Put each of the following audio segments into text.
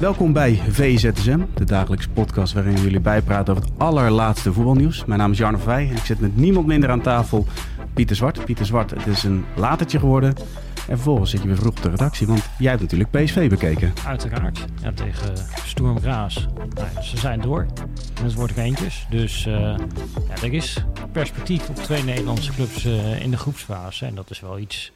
Welkom bij VZSM, de dagelijkse podcast waarin we jullie bijpraten over het allerlaatste voetbalnieuws. Mijn naam is Jarno Verwij en ik zit met niemand minder aan tafel, Pieter Zwart. Pieter Zwart, het is een latertje geworden. En vervolgens zit je weer vroeg op de redactie, want jij hebt natuurlijk PSV bekeken. Uiteraard. Ja, tegen Sturm Graz. Nou, ze zijn door. En het wordt er eentjes. Dus ja, er is perspectief op 2 Nederlandse clubs in de groepsfase. En dat is wel iets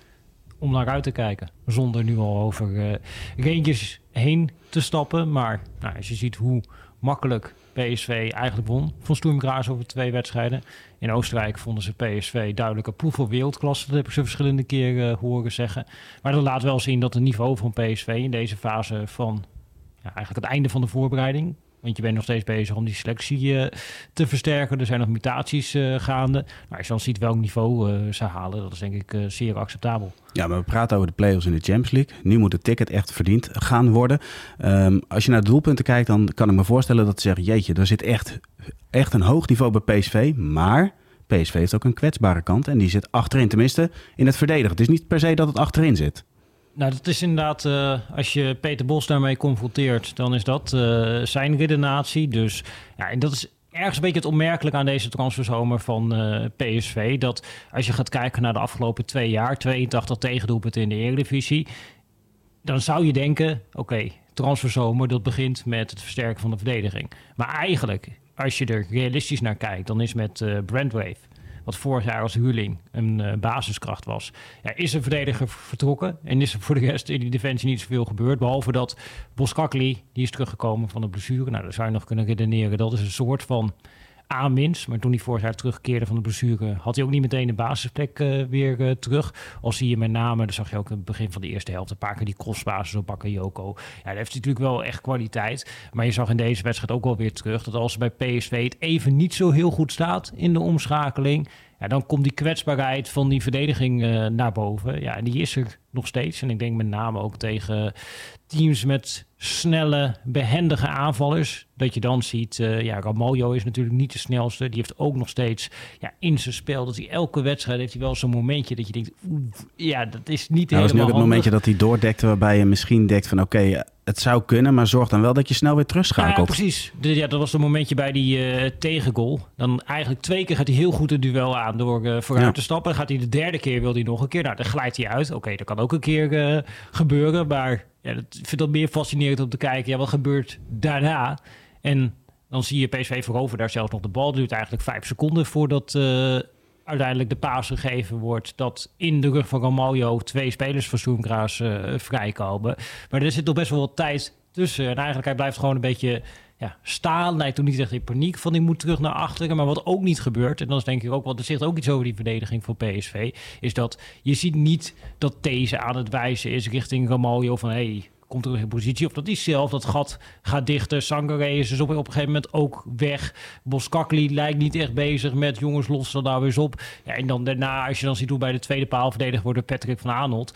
om naar uit te kijken. Zonder nu al over eentjes heen te stappen. Maar nou, als je ziet hoe makkelijk PSV eigenlijk won van Sturm Graz over 2 wedstrijden. In Oostenrijk vonden ze PSV duidelijk een proef voor wereldklasse. Dat heb ik ze verschillende keren horen zeggen. Maar dat laat wel zien dat het niveau van PSV in deze fase van ja, eigenlijk het einde van de voorbereiding. Want je bent nog steeds bezig om die selectie te versterken. Er zijn nog mutaties gaande. Maar als je dan ziet welk niveau ze halen, dat is denk ik zeer acceptabel. Ja, maar we praten over de play-offs in de Champions League. Nu moet het ticket echt verdiend gaan worden. Als je naar de doelpunten kijkt, dan kan ik me voorstellen dat ze zeggen... jeetje, er zit echt een hoog niveau bij PSV. Maar PSV heeft ook een kwetsbare kant. En die zit achterin, tenminste in het verdedigen. Het is niet per se dat het achterin zit. Nou, dat is inderdaad, als je Peter Bos daarmee confronteert, dan is dat zijn redenatie. Dus ja, en dat is ergens een beetje het opmerkelijk aan deze transferzomer van PSV. Dat als je gaat kijken naar de afgelopen 2 jaar, 82 tegendoelpunten in de Eredivisie, dan zou je denken, oké, transferzomer, dat begint met het versterken van de verdediging. Maar eigenlijk, als je er realistisch naar kijkt, dan is met Brandwave, wat vorig jaar als huurling een basiskracht was. Ja, is een verdediger vertrokken en is er voor de rest in die defensie niet zoveel gebeurd. Behalve dat Boskakli, die is teruggekomen van de blessure. Nou, daar zou je nog kunnen redeneren. Dat is een soort van aanwinst. Maar toen hij vorig jaar terugkeerde van de blessure, had hij ook niet meteen de basisplek weer terug. Al zie je met name, dat zag je ook in het begin van de eerste helft, een paar keer die crossbasis op Bakayoko. Ja, dat heeft natuurlijk wel echt kwaliteit. Maar je zag in deze wedstrijd ook wel weer terug dat als bij PSV het even niet zo heel goed staat in de omschakeling, ja, dan komt die kwetsbaarheid van die verdediging naar boven. Ja, en die is er nog steeds. En ik denk met name ook tegen teams met snelle, behendige aanvallers. Dat je dan ziet, ja, Ramalho is natuurlijk niet de snelste. Die heeft ook nog steeds ja, in zijn spel, dat hij elke wedstrijd heeft hij wel zo'n momentje dat je denkt, ja, dat is niet helemaal handig. Dat is nu ook het momentje dat hij doordekt, waarbij je misschien denkt van oké, het zou kunnen, maar zorg dan wel dat je snel weer terugschakelt. Ja, precies. Ja, dat was het momentje bij die tegengoal. Dan eigenlijk 2 keer gaat hij heel goed het duel aan door vooruit te stappen. Dan gaat hij de derde keer, wil hij nog een keer. Nou, dan glijdt hij uit. Oké, dat kan ook een keer gebeuren, maar ja, ik vind dat meer fascinerend om te kijken. Ja, wat gebeurt daarna? En dan zie je PSV voorover daar zelfs nog de bal. Het duurt eigenlijk 5 seconden voordat uiteindelijk de paas gegeven wordt. Dat in de rug van Ramalho 2 spelers van Sturm Graz vrijkomen. Maar er zit nog best wel wat tijd tussen. En eigenlijk hij blijft gewoon een beetje ja, staan. Hij toen niet echt in paniek van ik moet terug naar achteren. Maar wat ook niet gebeurt, en dat is denk ik ook, want er zegt ook iets over die verdediging voor PSV, is dat je ziet niet dat deze aan het wijzen is richting Ramalho van hey, komt terug in positie. Of dat die zelf dat gat gaat dichten. Sangaré is dus op een gegeven moment ook weg. Boskakli lijkt niet echt bezig met jongens, los dan nou eens op. Ja, en dan daarna, als je dan ziet hoe bij de tweede paal verdedigd wordt door Patrick van Aanholt.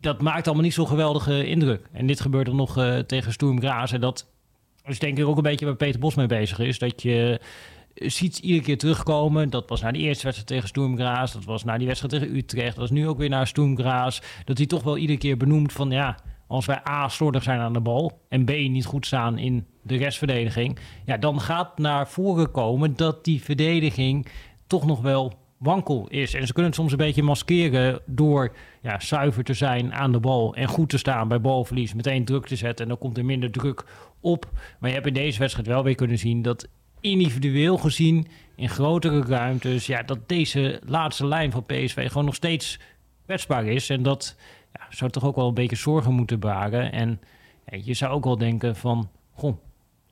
Dat maakt allemaal niet zo'n geweldige indruk. En dit gebeurt dan nog tegen Sturm Graz. En dat is denk ik ook een beetje waar Peter Bos mee bezig is. Dat je ziet iedere keer terugkomen. Dat was na die eerste wedstrijd tegen Sturm Graz. Dat was na die wedstrijd tegen Utrecht. Dat is nu ook weer naar Sturm Graz. Dat hij toch wel iedere keer benoemt van ja, als wij A, slordig zijn aan de bal en B, niet goed staan in de restverdediging, ja, dan gaat naar voren komen dat die verdediging toch nog wel wankel is. En ze kunnen het soms een beetje maskeren door ja, zuiver te zijn aan de bal en goed te staan bij balverlies, meteen druk te zetten en dan komt er minder druk op. Maar je hebt in deze wedstrijd wel weer kunnen zien dat individueel gezien in grotere ruimtes, ja, dat deze laatste lijn van PSV gewoon nog steeds kwetsbaar is. En dat zou toch ook wel een beetje zorgen moeten baren. En je zou ook wel denken van, goh,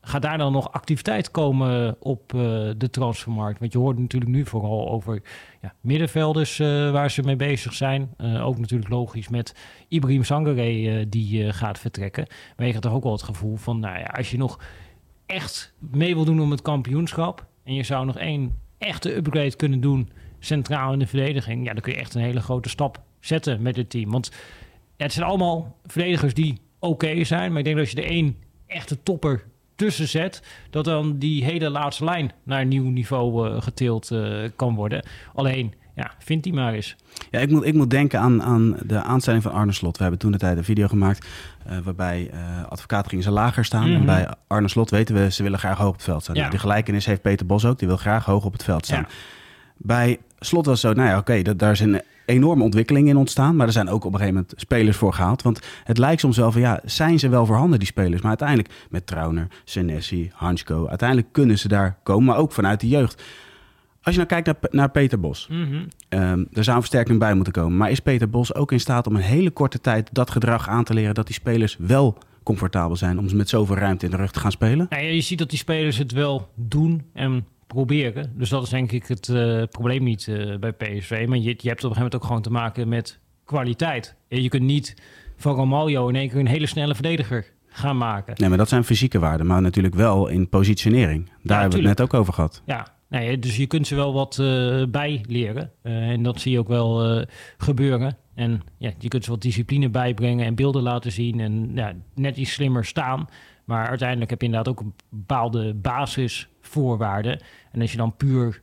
gaat daar dan nog activiteit komen op de transfermarkt? Want je hoort natuurlijk nu vooral over middenvelders waar ze mee bezig zijn. Ook natuurlijk logisch met Ibrahim Sangaré die gaat vertrekken. Maar je gaat toch ook wel het gevoel van, nou ja, als je nog echt mee wil doen om het kampioenschap en je zou nog één echte upgrade kunnen doen centraal in de verdediging, ja, dan kun je echt een hele grote stap zetten met het team. Want het zijn allemaal verdedigers die oké zijn, maar ik denk dat als je er één echte topper tussen zet, dat dan die hele laatste lijn naar een nieuw niveau getild kan worden. Alleen, ja, vindt die maar eens. Ja, ik moet denken aan de aanstelling van Arne Slot. We hebben toen de tijd een video gemaakt waarbij advocaten gingen ze lager staan. Mm-hmm. En bij Arne Slot weten we, ze willen graag hoog op het veld staan. Ja. Nou, die gelijkenis heeft Peter Bos ook, die wil graag hoog op het veld staan. Ja. Bij Slot was zo, nou ja, oké, daar is een enorme ontwikkeling in ontstaan. Maar er zijn ook op een gegeven moment spelers voor gehaald. Want het lijkt soms wel van, ja, zijn ze wel voorhanden, die spelers? Maar uiteindelijk met Trauner, Senesi, Hansko, uiteindelijk kunnen ze daar komen. Maar ook vanuit de jeugd. Als je nou kijkt naar Peter Bos. Mm-hmm. Er zou een versterking bij moeten komen. Maar is Peter Bos ook in staat om een hele korte tijd dat gedrag aan te leren dat die spelers wel comfortabel zijn om ze met zoveel ruimte in de rug te gaan spelen? Ja, je ziet dat die spelers het wel doen en proberen. Dus dat is denk ik het probleem niet bij PSV. Maar je hebt op een gegeven moment ook gewoon te maken met kwaliteit. Je kunt niet van Romaglio in één keer een hele snelle verdediger gaan maken. Nee, maar dat zijn fysieke waarden. Maar natuurlijk wel in positionering. Daar hebben we het net ook over gehad. Ja, nee, dus je kunt ze wel wat bij leren. En dat zie je ook wel gebeuren. En ja, je kunt ze wat discipline bijbrengen en beelden laten zien. En ja, net iets slimmer staan. Maar uiteindelijk heb je inderdaad ook een bepaalde basisvoorwaarden. En als je dan puur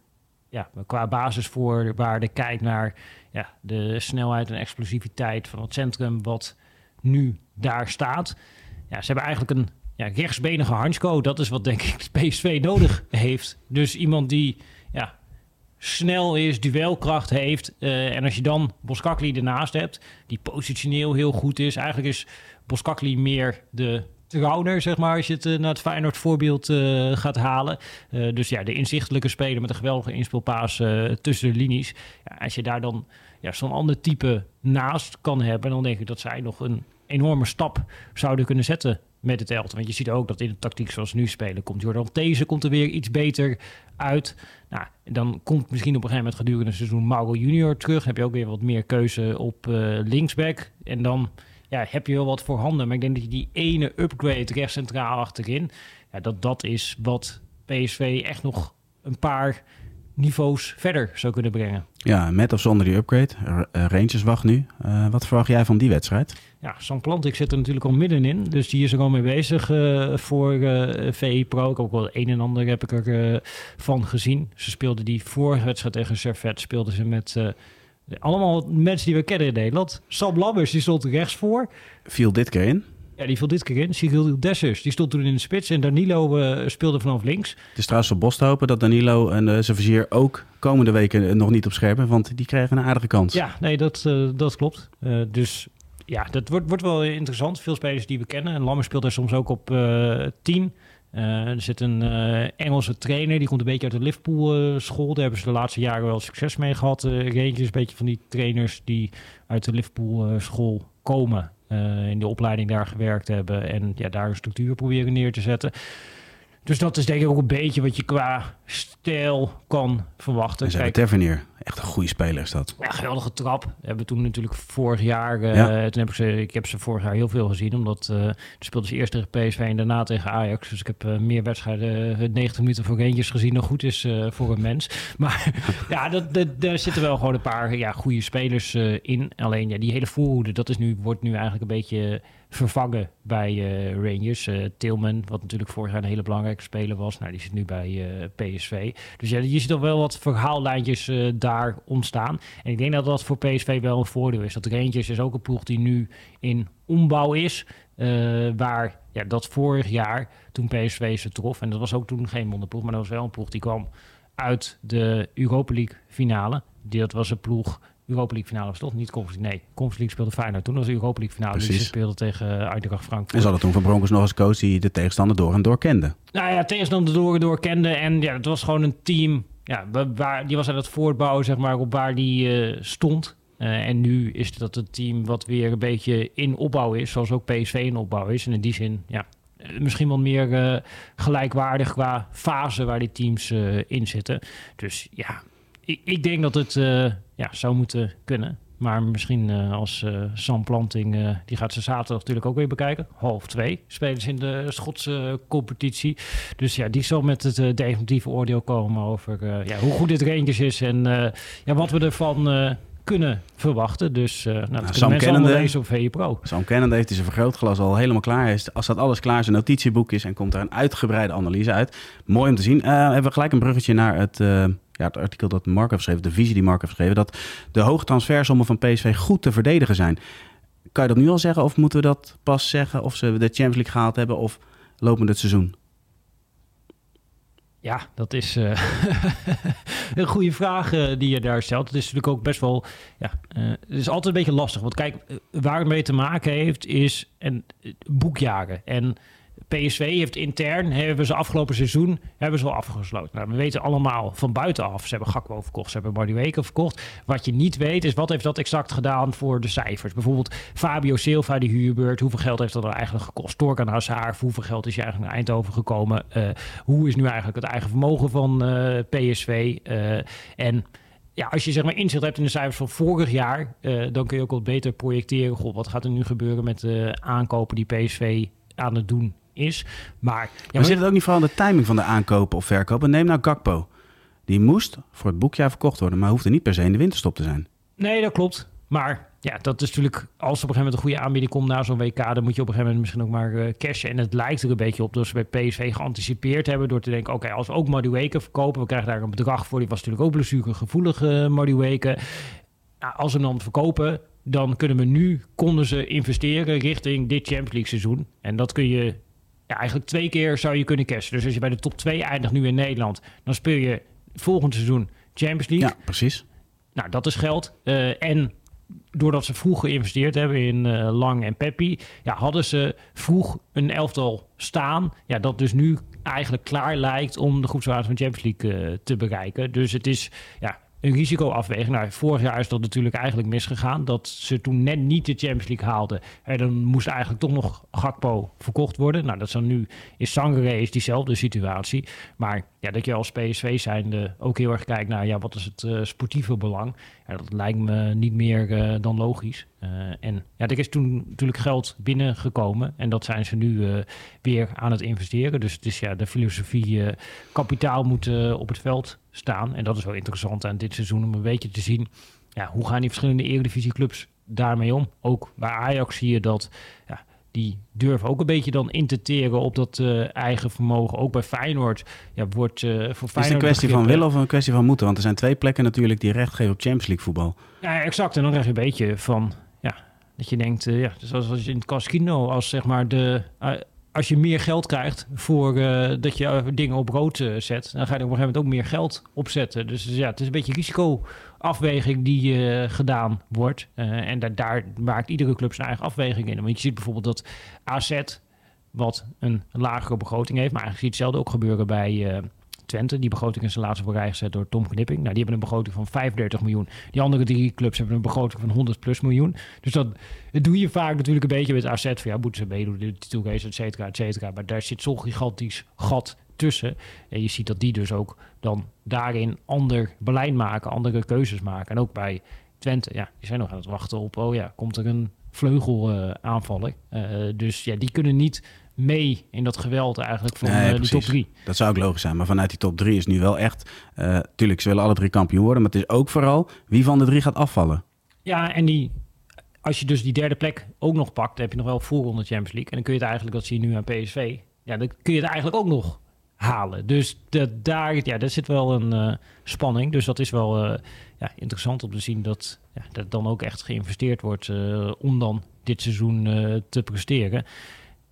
qua basisvoorwaarden kijkt naar de snelheid en explosiviteit van het centrum wat nu daar staat. Ja, ze hebben eigenlijk een rechtsbenige Hansko. Dat is wat denk ik de PSV nodig heeft. Dus iemand die snel is, duelkracht heeft. En als je dan Boskakli ernaast hebt, die positioneel heel goed is. Eigenlijk is Boskakli meer de Trauner, zeg maar, als je het naar het Feyenoord voorbeeld gaat halen. Dus ja, de inzichtelijke speler met een geweldige inspeelpaas tussen de linies. Ja, als je daar dan zo'n ander type naast kan hebben, dan denk ik dat zij nog een enorme stap zouden kunnen zetten met het elftal. Want je ziet ook dat in de tactiek zoals ze nu spelen komt Jordan These komt er weer iets beter uit. Nou, dan komt misschien op een gegeven moment gedurende het seizoen Mauro Junior terug. Heb je ook weer wat meer keuze op linksback. En dan heb je wel wat voorhanden. Maar ik denk dat je die ene upgrade rechts centraal achterin, dat is wat PSV echt nog een paar niveaus verder zou kunnen brengen. Ja, met of zonder die upgrade. Rangers wacht nu. Wat verwacht jij van die wedstrijd? Ja, St. Plantik zit er natuurlijk al middenin. Dus die is er al mee bezig voor VI Pro. Ik heb ook wel een en ander heb ik er van gezien. Ze speelden die vorige wedstrijd tegen Servette. Speelden ze met allemaal mensen die we kennen in Nederland. Sam Lammers, die stond rechts voor. Viel dit keer in. Ja, die viel dit keer in. Sigil Dessers, die stond toen in de spits. En Danilo speelde vanaf links. Het is trouwens op bos te hopen dat Danilo en zijn vizier ook komende weken nog niet op scherpen. Want die krijgen een aardige kans. Ja, nee, dat klopt. Dus ja, dat wordt wel interessant. Veel spelers die we kennen. En Lammers speelt daar soms ook op 10. Er zit een Engelse trainer, die komt een beetje uit de Liverpool school. Daar hebben ze de laatste jaren wel succes mee gehad. Rangers, een beetje van die trainers die uit de Liverpool school komen. In de opleiding daar gewerkt hebben en daar een structuur proberen neer te zetten. Dus dat is denk ik ook een beetje wat je qua stijl kan verwachten. En ze hebben Tavernier. Echt een goede speler is dat. Ja, geweldige trap. We hebben toen natuurlijk vorig jaar... Toen heb ik heb ze vorig jaar heel veel gezien. Omdat toen speelden ze eerst tegen PSV en daarna tegen Ajax. Dus ik heb meer wedstrijden 90 minuten voor Rangers gezien dan goed is voor een mens. Maar daar zitten wel gewoon een paar goede spelers in. Alleen die hele voorhoede, dat wordt nu eigenlijk een beetje vervangen bij Rangers. Tillman, wat natuurlijk vorig jaar een hele belangrijke speler was. Nou, die zit nu bij PSV. Dus je ziet al wel wat verhaallijntjes daar ontstaan. En ik denk dat dat voor PSV wel een voordeel is. Dat Rangers is ook een ploeg die nu in ombouw is. Waar dat vorig jaar, toen PSV ze trof, en dat was ook toen geen wonderploeg, maar dat was wel een ploeg die kwam uit de Europa League finale. Dat was een ploeg Europa League finale op slot. Niet Conference League. Nee, Conference League speelde Feyenoord toen. Dat was de Europa League finale. Precies. Dus ze speelden tegen Eintracht Frankfurt. En ze hadden toen Van Bronckhorst nog als coach die de tegenstander door en door kende. Nou ja, tegenstander door en door kende. En ja, het was gewoon een team. Ja, waar, die was aan het voortbouwen, zeg maar, op waar die stond. En nu is dat het team wat weer een beetje in opbouw is. Zoals ook PSV in opbouw is. En in die zin, ja, misschien wel meer gelijkwaardig qua fase waar die teams in zitten. Dus ja, ik denk dat het zou moeten kunnen. Maar misschien als Sam Planting, die gaat ze zaterdag natuurlijk ook weer bekijken. 13:30 spelen ze in de Schotse competitie. Dus ja, die zal met het definitieve oordeel komen over hoe goed dit Rangers is. En wat we ervan kunnen verwachten. Dus dat kunnen mensen allemaal lezen op VPRO. Sam Kennende heeft zijn vergrootglas al helemaal klaar. Als dat alles klaar zijn notitieboek is en komt daar een uitgebreide analyse uit. Mooi om te zien. Hebben we gelijk een bruggetje naar het artikel dat Mark heeft geschreven, de visie die Mark heeft geschreven, dat de hoge transfersommen van PSV goed te verdedigen zijn. Kan je dat nu al zeggen of moeten we dat pas zeggen of ze de Champions League gehaald hebben of lopend het seizoen? Ja, dat is een goede vraag die je daar stelt. Het is natuurlijk ook best wel... Ja, het is altijd een beetje lastig. Want kijk, waar het mee te maken heeft is boekjaren. En PSV heeft intern, afgelopen seizoen, hebben ze al afgesloten. Nou, we weten allemaal van buitenaf, ze hebben Gakpo verkocht, ze hebben Madueke verkocht. Wat je niet weet is, wat heeft dat exact gedaan voor de cijfers? Bijvoorbeeld Fabio Silva, die huurbeurt, hoeveel geld heeft dat er eigenlijk gekost? Torkan Hazard, hoeveel geld is je eigenlijk naar Eindhoven gekomen? Hoe is nu eigenlijk het eigen vermogen van PSV? En... ja, als je zeg maar inzicht hebt in de cijfers van vorig jaar, dan kun je ook wat beter projecteren. Goh, wat gaat er nu gebeuren met de aankopen die PSV aan het doen is? Maar zit het ook niet vooral aan de timing van de aankopen of verkopen? Neem nou Gakpo. Die moest voor het boekjaar verkocht worden, maar hoefde niet per se in de winterstop te zijn. Nee, dat klopt. Maar ja, dat is natuurlijk, als op een gegeven moment een goede aanbieding komt na zo'n WK, dan moet je op een gegeven moment misschien ook maar cashen. En het lijkt er een beetje op dat ze bij PSV geanticipeerd hebben door te denken, oké, als we ook Madueke verkopen, we krijgen daar een bedrag voor. Die was natuurlijk ook blessuregevoelig, Madueke. Nou, als we hem dan verkopen, dan konden ze investeren richting dit Champions League seizoen. En dat kun je... ja, eigenlijk 2 keer zou je kunnen cashen. Dus als je bij de top 2 eindigt nu in Nederland, dan speel je volgend seizoen Champions League. Ja, precies. Nou, dat is geld. En doordat ze vroeg geïnvesteerd hebben in Lang en Peppi, ja, hadden ze vroeg een elftal staan. Ja, dat dus nu eigenlijk klaar lijkt om de groepsfase van Champions League te bereiken. Dus het is een risicoafweging. Nou, vorig jaar is dat natuurlijk eigenlijk misgegaan. Dat ze toen net niet de Champions League haalden. En dan moest eigenlijk toch nog Gakpo verkocht worden. Nou, dat nu is Sangaré is diezelfde situatie. Maar ja, dat je als PSV zijnde ook heel erg kijkt naar wat is het sportieve belang. Ja, dat lijkt me niet meer dan logisch. En ja, er is toen natuurlijk geld binnengekomen. En dat zijn ze nu weer aan het investeren. Dus het is de filosofie kapitaal moet op het veld staan. En dat is wel interessant aan dit seizoen om een beetje te zien, hoe gaan die verschillende Eredivisieclubs daarmee om. Ook bij Ajax zie je dat die durven ook een beetje dan in te teren op dat eigen vermogen. Ook bij Feyenoord wordt voor Feyenoord... Is het een kwestie van willen of een kwestie van moeten? Want er zijn 2 plekken natuurlijk die recht geven op Champions League voetbal. Ja, exact. En dan krijg je een beetje van dat je denkt, zoals als je in het casino, als zeg maar de... als je meer geld krijgt voor dat je dingen op rood zet, dan ga je op een gegeven moment ook meer geld opzetten. Dus het is een beetje risicoafweging die gedaan wordt. En daar maakt iedere club zijn eigen afweging in. Want je ziet bijvoorbeeld dat AZ, wat een lagere begroting heeft, maar eigenlijk zie je hetzelfde ook gebeuren bij Twente. Die begroting is de laatste op rij gezet door Tom Knipping. Nou, die hebben een begroting van 35 miljoen. Die andere 3 clubs hebben een begroting van 100 plus miljoen. Dus dat doe je vaak natuurlijk een beetje met AZ. Van moeten ze meedoen, de titelrace, et cetera, et cetera. Maar daar zit zo'n gigantisch gat tussen. En je ziet dat die dus ook dan daarin ander beleid maken, andere keuzes maken. En ook bij Twente, die zijn nog aan het wachten op, komt er een vleugelaanvaller. Dus die kunnen niet mee in dat geweld eigenlijk van die top 3. Dat zou ook logisch zijn, maar vanuit die top 3 is nu wel echt... tuurlijk, ze willen alle 3 kampioen worden, maar het is ook vooral wie van de 3 gaat afvallen. Ja, en als je dus die 3e plek ook nog pakt, dan heb je nog wel voorronde Champions League. En dan kun je het eigenlijk, dat zie je nu aan PSV, dan kun je het eigenlijk ook nog halen. Dus daar zit wel een spanning. Dus dat is wel interessant om te zien dat dat dan ook echt geïnvesteerd wordt om dan dit seizoen te presteren.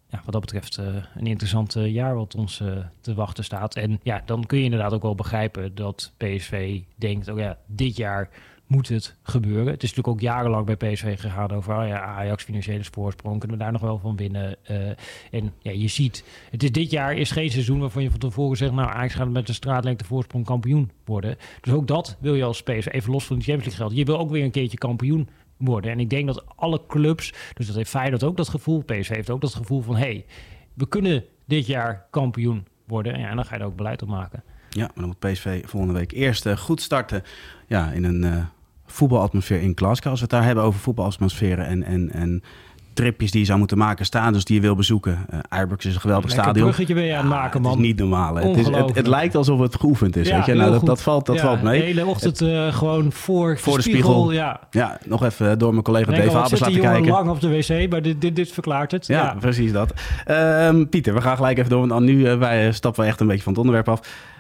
Ja, wat dat betreft een interessant jaar wat ons te wachten staat. En dan kun je inderdaad ook wel begrijpen dat PSV denkt, dit jaar moet het gebeuren. Het is natuurlijk ook jarenlang bij PSV gegaan over Ajax, financiële voorsprong, kunnen we daar nog wel van winnen. En ja, je ziet, het is dit jaar is geen seizoen waarvan je van tevoren zegt, nou Ajax gaat met een straatlengte voorsprong kampioen worden. Dus ook dat wil je als PSV, even los van de Champions League gelden. Je wil ook weer een keertje kampioen worden. En ik denk dat alle clubs, dus dat heeft Feyenoord ook dat gevoel, PSV heeft ook dat gevoel van, hey, we kunnen dit jaar kampioen worden. En ja, dan ga je er ook beleid op maken. Ja, maar dan moet PSV volgende week eerst goed starten. Ja, in een voetbalatmosfeer in Glasgow. Als we het daar hebben over voetbalatmosferen en tripjes die je zou moeten maken, stadions die je wil bezoeken. Ajax is een geweldig stadion. Een bruggetje ben je aan het maken, man. Het is niet normaal. Het lijkt alsof het geoefend is. Ja, weet je? Nou, dat valt mee. De hele ochtend gewoon voor de spiegel. Ja, nog even door mijn collega Dave Abers laten kijken. Ik lang op de wc, maar dit verklaart het. Ja, precies dat. Pieter, we gaan gelijk even door, want nu wij stappen echt een beetje van het onderwerp af.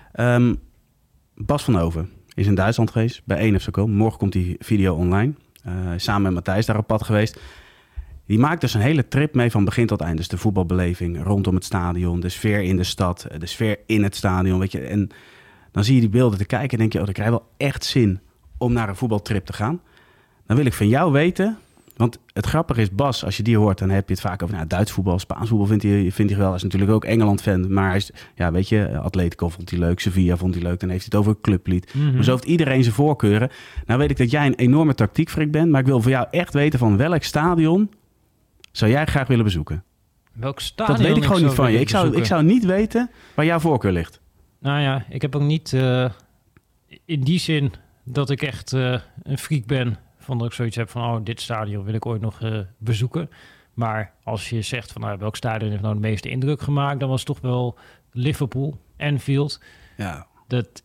Bas van Hoven is in Duitsland geweest bij 1 FC Köln. Morgen komt die video online. Samen met Matthijs daar op pad geweest. Die maakt dus een hele trip mee van begin tot eind. Dus de voetbalbeleving rondom het stadion, de sfeer in de stad, de sfeer in het stadion. Weet je. En dan zie je die beelden te kijken en denk je, oh, dan krijg je wel echt zin om naar een voetbaltrip te gaan. Dan wil ik van jou weten, want het grappige is, Bas, als je die hoort, dan heb je het vaak over Duits voetbal, Spaans voetbal vindt hij wel. Hij is natuurlijk ook Engeland-fan, maar hij is, ja, weet je, Atletico vond hij leuk, Sevilla vond hij leuk, dan heeft hij het over een clublied. Mm-hmm. Maar zo heeft iedereen zijn voorkeuren. Nou weet ik dat jij een enorme tactiekfreak bent, maar ik wil voor jou echt weten van welk stadion zou jij graag willen bezoeken? Welk stadion? Dat weet ik gewoon niet van je. Ik zou niet weten waar jouw voorkeur ligt. Nou ja, ik heb ook niet in die zin dat ik echt een freak ben, van dat ik zoiets heb van, oh, dit stadion wil ik ooit nog bezoeken. Maar als je zegt van, welk stadion heeft nou de meeste indruk gemaakt, dan was het toch wel Liverpool, Anfield. Ja. Dat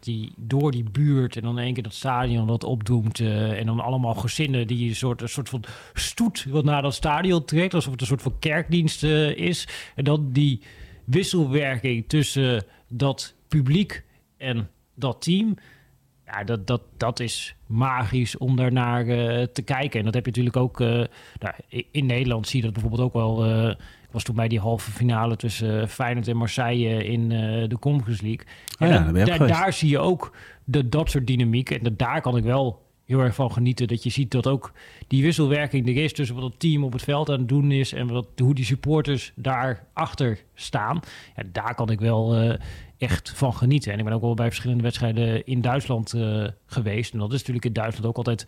die door die buurt en dan één keer dat stadion dat opdoemt. En dan allemaal gezinnen die een soort van stoet wat naar dat stadion trekt. Alsof het een soort van kerkdienst is. En dan die wisselwerking tussen dat publiek en dat team. Ja, dat is magisch om daarnaar te kijken. En dat heb je natuurlijk ook... in Nederland zie je dat bijvoorbeeld ook wel... was toen bij die halve finale tussen Feyenoord en Marseille in de Conference League. En daar zie je ook dat soort dynamiek. En daar kan ik wel heel erg van genieten. Dat je ziet dat ook die wisselwerking er is tussen wat het team op het veld aan het doen is en hoe die supporters daarachter staan. Ja, daar kan ik wel echt van genieten. En ik ben ook wel bij verschillende wedstrijden in Duitsland geweest. En dat is natuurlijk in Duitsland ook altijd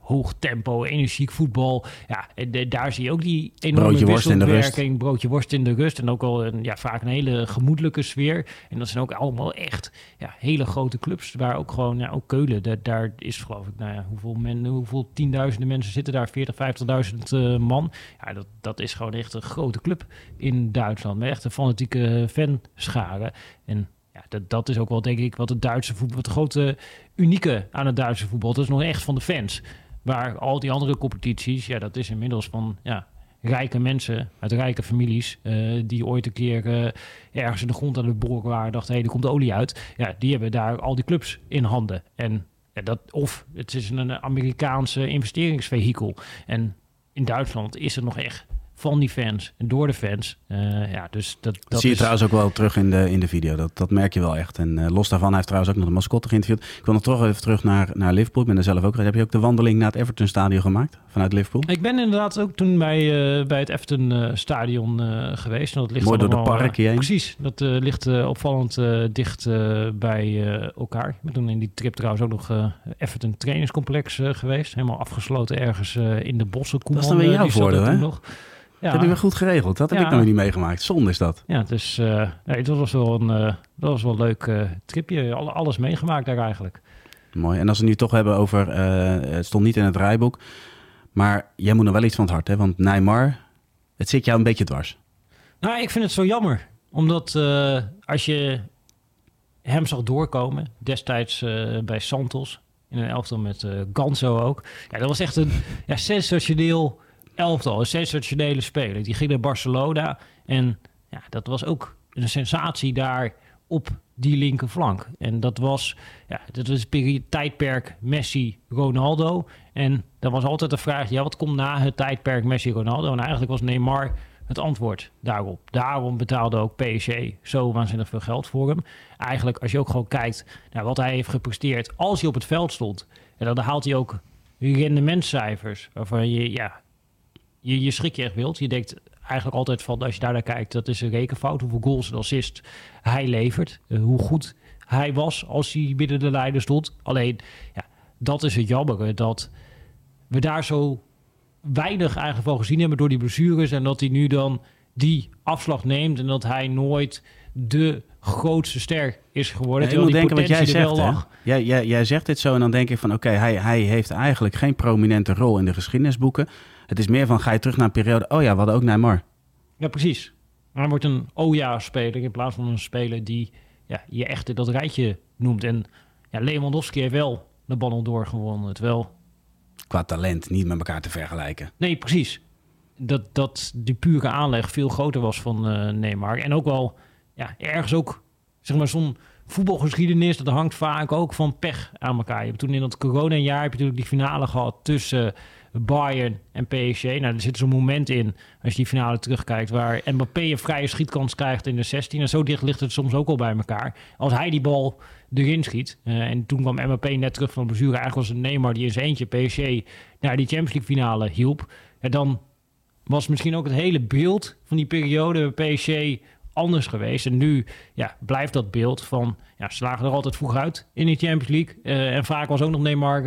hoog tempo, energiek voetbal. Ja, en daar zie je ook die enorme wisselwerking. Broodje worst in de rust. En ook al vaak een hele gemoedelijke sfeer. En dat zijn ook allemaal echt hele grote clubs. Waar ook gewoon, ook Keulen. Daar is geloof ik, hoeveel tienduizenden mensen zitten daar? 40.000, 50.000 man. Ja, dat is gewoon echt een grote club in Duitsland. Met echt een fanatieke fanscharen. En ja, dat is ook wel, denk ik, wat het Duitse voetbal, wat de grote unieke aan het Duitse voetbal. Dat is nog echt van de fans. Waar al die andere competities, dat is inmiddels van rijke mensen uit rijke families. Die ooit een keer ergens in de grond aan de bork waren. Dachten, er komt olie uit. Ja, die hebben daar al die clubs in handen. En of het is een Amerikaanse investeringsvehikel. En in Duitsland is het nog echt van die fans en door de fans. Dus dat zie je trouwens ook wel terug in de video. Dat merk je wel echt. En los daarvan, hij heeft trouwens ook nog de mascotte geïnterviewd. Ik wil nog toch even terug naar Liverpool. Ik ben er zelf ook. Heb je ook de wandeling naar het Everton Stadion gemaakt vanuit Liverpool? Ik ben inderdaad ook toen bij het Everton Stadion geweest. En dat ligt mooi door de park heen. Precies. Dat ligt opvallend dicht bij elkaar. Ik ben toen in die trip trouwens ook nog Everton trainingscomplex geweest. Helemaal afgesloten ergens in de bossen. Koeman, dat is dan weer jouw voordeel, hè? Ja. Dat hebben we goed geregeld. Dat heb ik nog niet meegemaakt. Zonde is dat. Ja, dus dat was wel een leuk tripje. Alles meegemaakt daar eigenlijk. Mooi. En als we het nu toch hebben over... het stond niet in het draaiboek. Maar jij moet nog wel iets van het hart, hè? Want Neymar, het zit jou een beetje dwars. Nou, ik vind het zo jammer. Omdat als je hem zag doorkomen... destijds bij Santos. In een elftal met Ganso ook. Ja, dat was echt een sensationeel... elftal, een sensationele speler. Die ging naar Barcelona en dat was ook een sensatie daar op die linkerflank. En dat was het tijdperk Messi-Ronaldo. En dat was altijd de vraag, wat komt na het tijdperk Messi-Ronaldo? En eigenlijk was Neymar het antwoord daarop. Daarom betaalde ook PSG zo waanzinnig veel geld voor hem. Eigenlijk als je ook gewoon kijkt naar wat hij heeft gepresteerd als hij op het veld stond. En dan haalt hij ook rendementscijfers waarvan je, ja, je schrik je echt wild. Je denkt eigenlijk altijd van, als je daarnaar kijkt, dat is een rekenfout. Hoeveel goals en assists hij levert. Hoe goed hij was als hij binnen de lijnen stond. Alleen, ja, dat is het jammer dat we daar zo weinig eigenlijk van gezien hebben door die blessures. En dat hij nu dan die afslag neemt en dat hij nooit de grootste ster is geworden. Ja, ik moet denken wat jij zegt. Jij zegt dit zo en dan denk ik van oké, hij heeft eigenlijk geen prominente rol in de geschiedenisboeken. Het is meer van, ga je terug naar een periode, oh ja, we hadden ook Neymar. Ja, precies. Hij wordt een oh-ja-speler in plaats van een speler die je echt dat rijtje noemt. En ja, Lewandowski heeft wel de Ballon d'Or gewonnen, terwijl qua talent niet met elkaar te vergelijken. Nee, precies. Dat die pure aanleg veel groter was van Neymar. En ook wel, ja, ergens ook, zeg maar, zo'n voetbalgeschiedenis, dat hangt vaak ook van pech aan elkaar. Je hebt toen in dat corona-jaar heb je natuurlijk die finale gehad tussen Bayern en PSG. Nou, er zit zo'n moment in, als je die finale terugkijkt, waar Mbappé een vrije schietkans krijgt in de 16. En zo dicht ligt het soms ook al bij elkaar. Als hij die bal erin schiet. En toen kwam Mbappé net terug van de blessure. Eigenlijk was het Neymar die in zijn eentje PSG naar die Champions League finale hielp. En dan was misschien ook het hele beeld van die periode bij PSG anders geweest. En nu blijft dat beeld van, ze slagen er altijd vroeg uit in de Champions League. En vaak was ook nog Neymar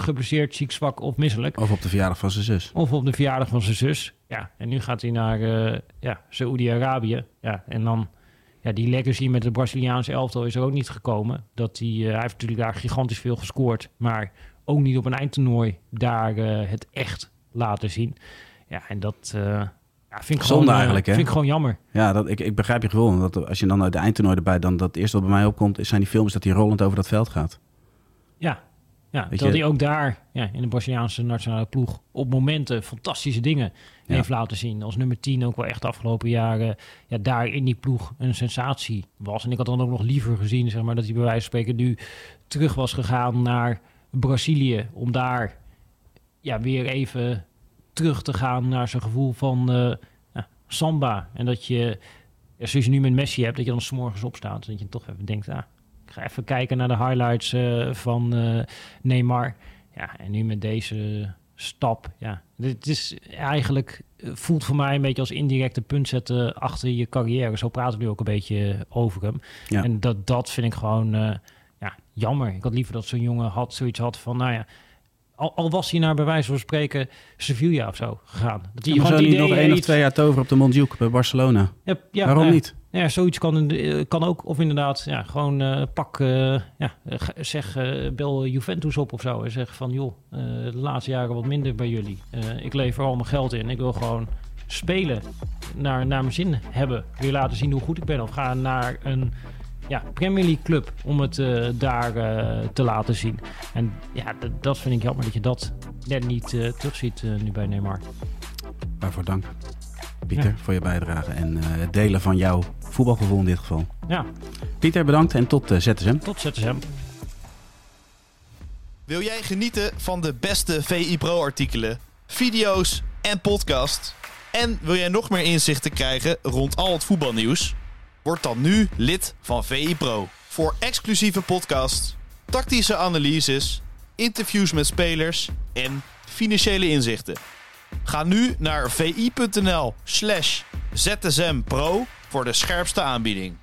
geblesseerd, ziek, zwak of misselijk. Of op de verjaardag van zijn zus. Ja, en nu gaat hij naar Saoedi-Arabië. Ja, en dan, die legacy met het Braziliaanse elftal is er ook niet gekomen. Hij heeft natuurlijk daar gigantisch veel gescoord, maar ook niet op een eindtoernooi daar het echt laten zien. Ja, en dat vind ik zonde eigenlijk, hè? Vind ik gewoon jammer. Ja, ik begrijp je gewoon. Dat als je dan uit de eindtoernooi erbij, dan dat eerste wat bij mij opkomt, zijn die films dat hij rollend over dat veld gaat. Ja, dat hij ook daar in de Braziliaanse nationale ploeg op momenten fantastische dingen heeft laten zien. Als nummer 10 ook wel echt de afgelopen jaren daar in die ploeg een sensatie was. En ik had dan ook nog liever gezien, zeg maar, dat hij bij wijze van spreken nu terug was gegaan naar Brazilië. Om daar weer even terug te gaan naar zijn gevoel van samba. En dat je, zoals je nu met Messi hebt, dat je dan 's morgens opstaat en dat je toch even denkt, ik ga even kijken naar de highlights van Neymar. Ja, en nu met deze stap, dit is eigenlijk, voelt voor mij een beetje als indirecte punt zetten achter je carrière. Zo praten we nu ook een beetje over hem. Ja. En dat vind ik gewoon jammer. Ik had liever dat zo'n jongen zoiets had van, al was hij naar bij wijze van spreken Sevilla of zo gegaan. Dat hij zou niet nog 1 of 2 jaar toveren op de Montjuïc bij Barcelona. Ja, waarom niet? Ja, zoiets kan ook. Of inderdaad, gewoon bel Juventus op of zo. En zeg van, joh, de laatste jaren wat minder bij jullie. Ik lever al mijn geld in. Ik wil gewoon spelen. Naar mijn zin hebben. Weer laten zien hoe goed ik ben. Of ga naar een Premier League club om het daar te laten zien. En dat vind ik jammer dat je dat net niet terugziet nu bij Neymar. Waarvoor dank, Pieter, voor je bijdrage en het delen van jouw voetbalgevoel in dit geval. Ja. Pieter, bedankt en tot ZSM. Tot ZSM. Wil jij genieten van de beste VI Pro-artikelen, video's en podcasts? En wil jij nog meer inzichten krijgen rond al het voetbalnieuws? Word dan nu lid van VI Pro. Voor exclusieve podcasts, tactische analyses, interviews met spelers en financiële inzichten. Ga nu naar vi.nl/zsmpro voor de scherpste aanbieding.